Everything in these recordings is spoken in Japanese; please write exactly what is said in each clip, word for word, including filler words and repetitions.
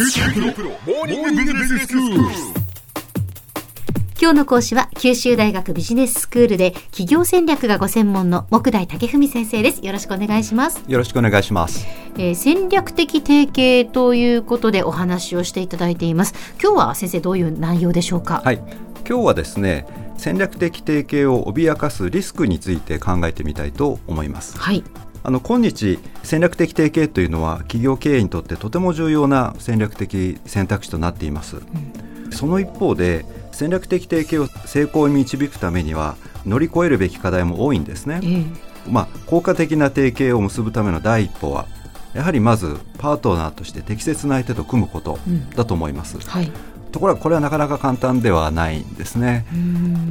今日の講師は九州大学ビジネススクールで企業戦略がご専門の木代武文先生です。よろしくお願いします。よろしくお願いします。えー、戦略的提携ということでお話をしていただいています。今日は先生どういう内容でしょうか？はい、今日はですね、戦略的提携を脅かすリスクについて考えてみたいと思います。はい、あの今日戦略的提携というのは企業経営にとってとても重要な戦略的選択肢となっています。うん、その一方で戦略的提携を成功に導くためには乗り越えるべき課題も多いんですね。うん、まあ、効果的な提携を結ぶための第一歩はやはりまずパートナーとして適切な相手と組むことだと思います。うん、はい、ところがこれはなかなか簡単ではないんですね。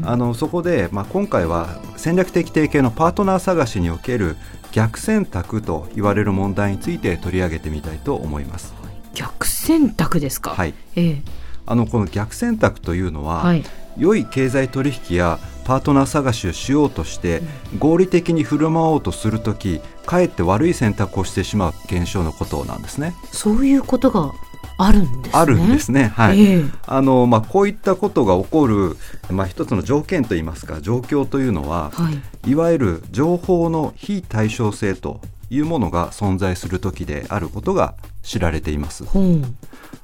あのそこで、まあ、今回は戦略的提携のパートナー探しにおける逆選択と言われる問題について取り上げてみたいと思います。逆選択ですか？はい、えー、あのこの逆選択というのは、はい、良い経済取引やパートナー探しをしようとして合理的に振る舞おうとするとき、かえって悪い選択をしてしまう現象のことなんですね。そういうことがあるんですね。あるんですね。はい。えーあのまあ、こういったことが起こる、まあ、一つの条件といいますか状況というのは、はい、いわゆる情報の非対称性というものが存在するときであることが知られています。うん、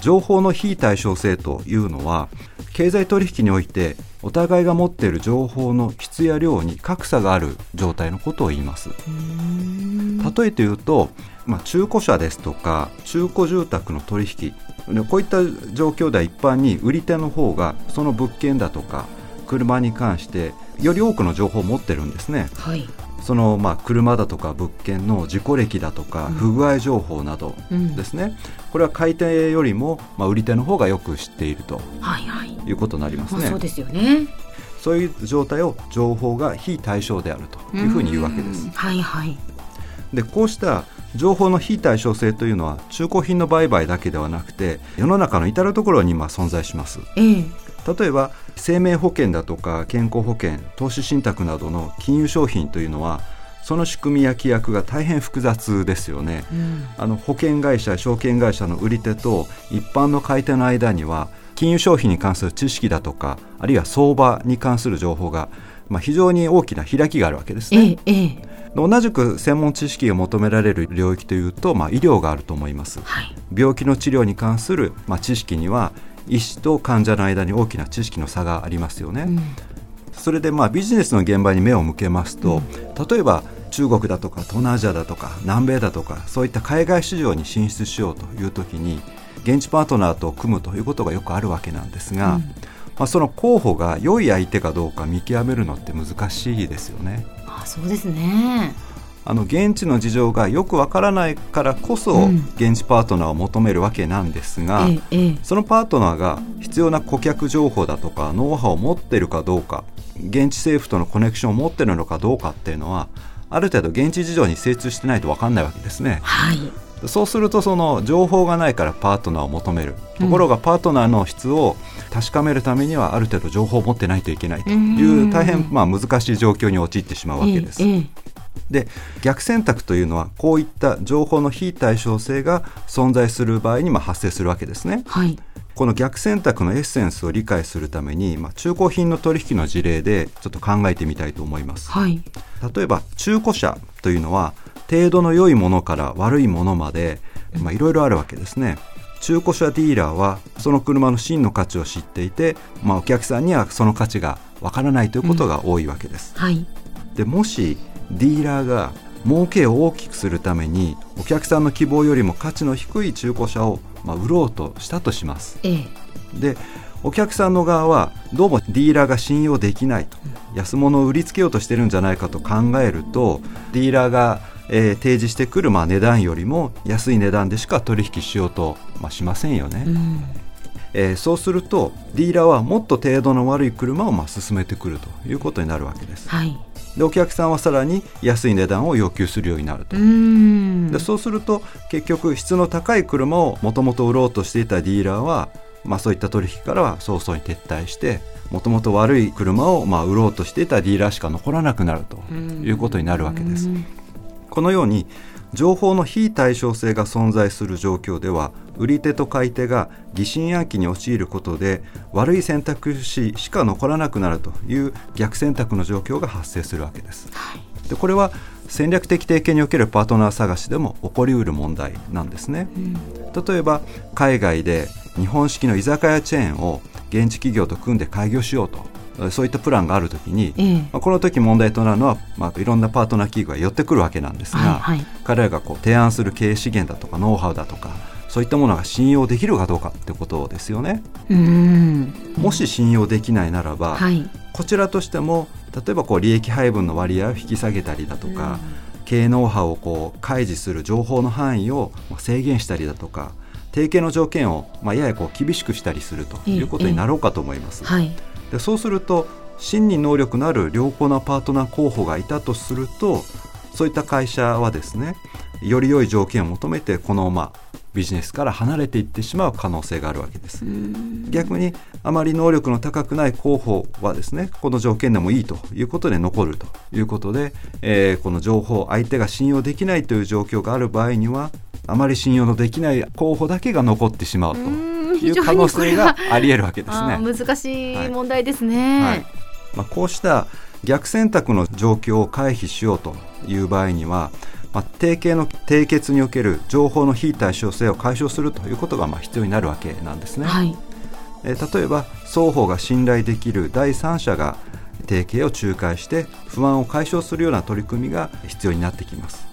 情報の非対称性というのは経済取引においてお互いが持っている情報の質や量に格差がある状態のことを言います。例えて言うと、まあ、中古車ですとか中古住宅の取引、こういった状況では一般に売り手の方がその物件だとか車に関してより多くの情報を持ってるんですね。はい、そのまあ車だとか物件の事故歴だとか不具合情報などですね、うんうん、これは買い手よりもまあ売り手の方がよく知っていると、はいはい、いうことになりますね。まあ、そうですよね。そういう状態を情報が非対称であるというふうに言うわけです。はいはい。で、こうした情報の非対称性というのは中古品の売買だけではなくて世の中の至るところに今存在します。えー、例えば生命保険だとか健康保険、投資信託などの金融商品というのはその仕組みや規約が大変複雑ですよね。うん、あの保険会社、証券会社の売り手と一般の買い手の間には金融商品に関する知識だとかあるいは相場に関する情報が、まあ、非常に大きな開きがあるわけですね。えーえー同じく専門知識が求められる領域というと、まあ、医療があると思います。はい、病気の治療に関する、まあ、知識には医師と患者の間に大きな知識の差がありますよね。うん、それで、まあ、ビジネスの現場に目を向けますと、うん、例えば中国だとか東南アジアだとか南米だとかそういった海外市場に進出しようというときに現地パートナーと組むということがよくあるわけなんですが、うんまあ、その候補が良い相手かどうか見極めるのって難しいですよね。あ、そうですね。あの現地の事情がよくわからないからこそ、うん、現地パートナーを求めるわけなんですが、ええ、そのパートナーが必要な顧客情報だとかノウハウを持っているかどうか、現地政府とのコネクションを持っているのかどうかっていうのはある程度現地事情に精通してないとわかんないわけですね。はい、そうするとその情報がないからパートナーを求める、ところがパートナーの質を確かめるためにはある程度情報を持ってないといけないという大変まあ難しい状況に陥ってしまうわけです。で、逆選択というのはこういった情報の非対称性が存在する場合にも発生するわけですね。はい、この逆選択のエッセンスを理解するために、まあ、中古品の取引の事例でちょっと考えてみたいと思います。はい、例えば中古車というのは程度の良いものから悪いものまでいろいろあるわけですね。中古車ディーラーはその車の真の価値を知っていて、まあ、お客さんにはその価値がわからないということが多いわけです。うんはい、でもしディーラーが儲けを大きくするためにお客さんの希望よりも価値の低い中古車をまあ売ろうとしたとします。ええ、でお客さんの側はどうもディーラーが信用できないと、安物を売りつけようとしてるんじゃないかと考えると、ディーラーがえー、提示してくるまあ値段よりも安い値段でしか取引しようと、まあ、しませんよね。うんえー、そうするとディーラーはもっと程度の悪い車をまあ進めてくるということになるわけです。はい、でお客さんはさらに安い値段を要求するようになると。うんでそうすると結局質の高い車をもともと売ろうとしていたディーラーは、まあ、そういった取引からは早々に撤退して、もともと悪い車をまあ売ろうとしていたディーラーしか残らなくなるということになるわけです。このように情報の非対称性が存在する状況では、売り手と買い手が疑心暗鬼に陥ることで、悪い選択肢しか残らなくなるという逆選択の状況が発生するわけです。はい、でこれは戦略的提携におけるパートナー探しでも起こりうる問題なんですね。うん、例えば海外で日本式の居酒屋チェーンを現地企業と組んで開業しようと、そういったプランがあるときに、ええまあ、この時問題となるのは、まあ、いろんなパートナー企業が寄ってくるわけなんですが、はいはい、彼らがこう提案する経営資源だとかノウハウだとか、そういったものが信用できるかどうかってことですよね。うーん、もし信用できないならば、はい、こちらとしても例えばこう利益配分の割合を引き下げたりだとか、経営ノウハウをこう開示する情報の範囲を制限したりだとか、提携の条件をまあややこう厳しくしたりするということになろうかと思います。ええはい、でそうすると真に能力のある良好なパートナー候補がいたとすると、そういった会社はですね、より良い条件を求めてこのまあビジネスから離れていってしまう可能性があるわけです。逆にあまり能力の高くない候補はですね、この条件でもいいということで残るということで、えー、この情報相手が信用できないという状況がある場合には、あまり信用のできない候補だけが残ってしまうという可能性があり得るわけですね。難しい問題ですね。はいはいまあ、こうした逆選択の状況を回避しようという場合には、まあ、提携の締結における情報の非対称性を解消するということがまあ必要になるわけなんですね。はい、えー、例えば双方が信頼できる第三者が提携を仲介して不安を解消するような取り組みが必要になってきます。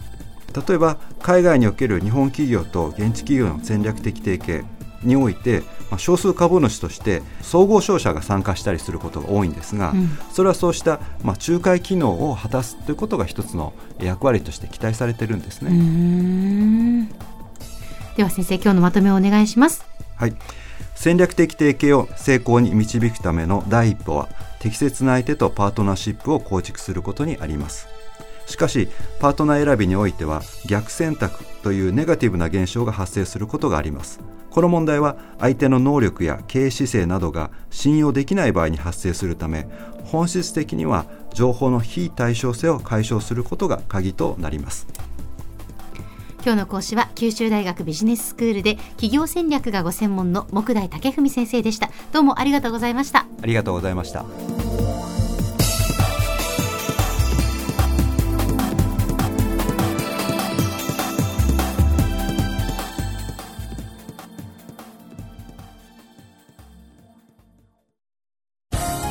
例えば海外における日本企業と現地企業の戦略的提携において、まあ、少数株主として総合商社が参加したりすることが多いんですが、うん、それはそうした、まあ、仲介機能を果たすということが一つの役割として期待されているんですね。うーん、では先生、今日のまとめをお願いします。はい、戦略的提携を成功に導くための第一歩は、適切な相手とパートナーシップを構築することにあります。しかしパートナー選びにおいては逆選択というネガティブな現象が発生することがあります。この問題は相手の能力や経営姿勢などが信用できない場合に発生するため、本質的には情報の非対称性を解消することが鍵となります。今日の講師は九州大学ビジネススクールで企業戦略がご専門の杢代武文先生でした。どうもありがとうございました。ありがとうございました。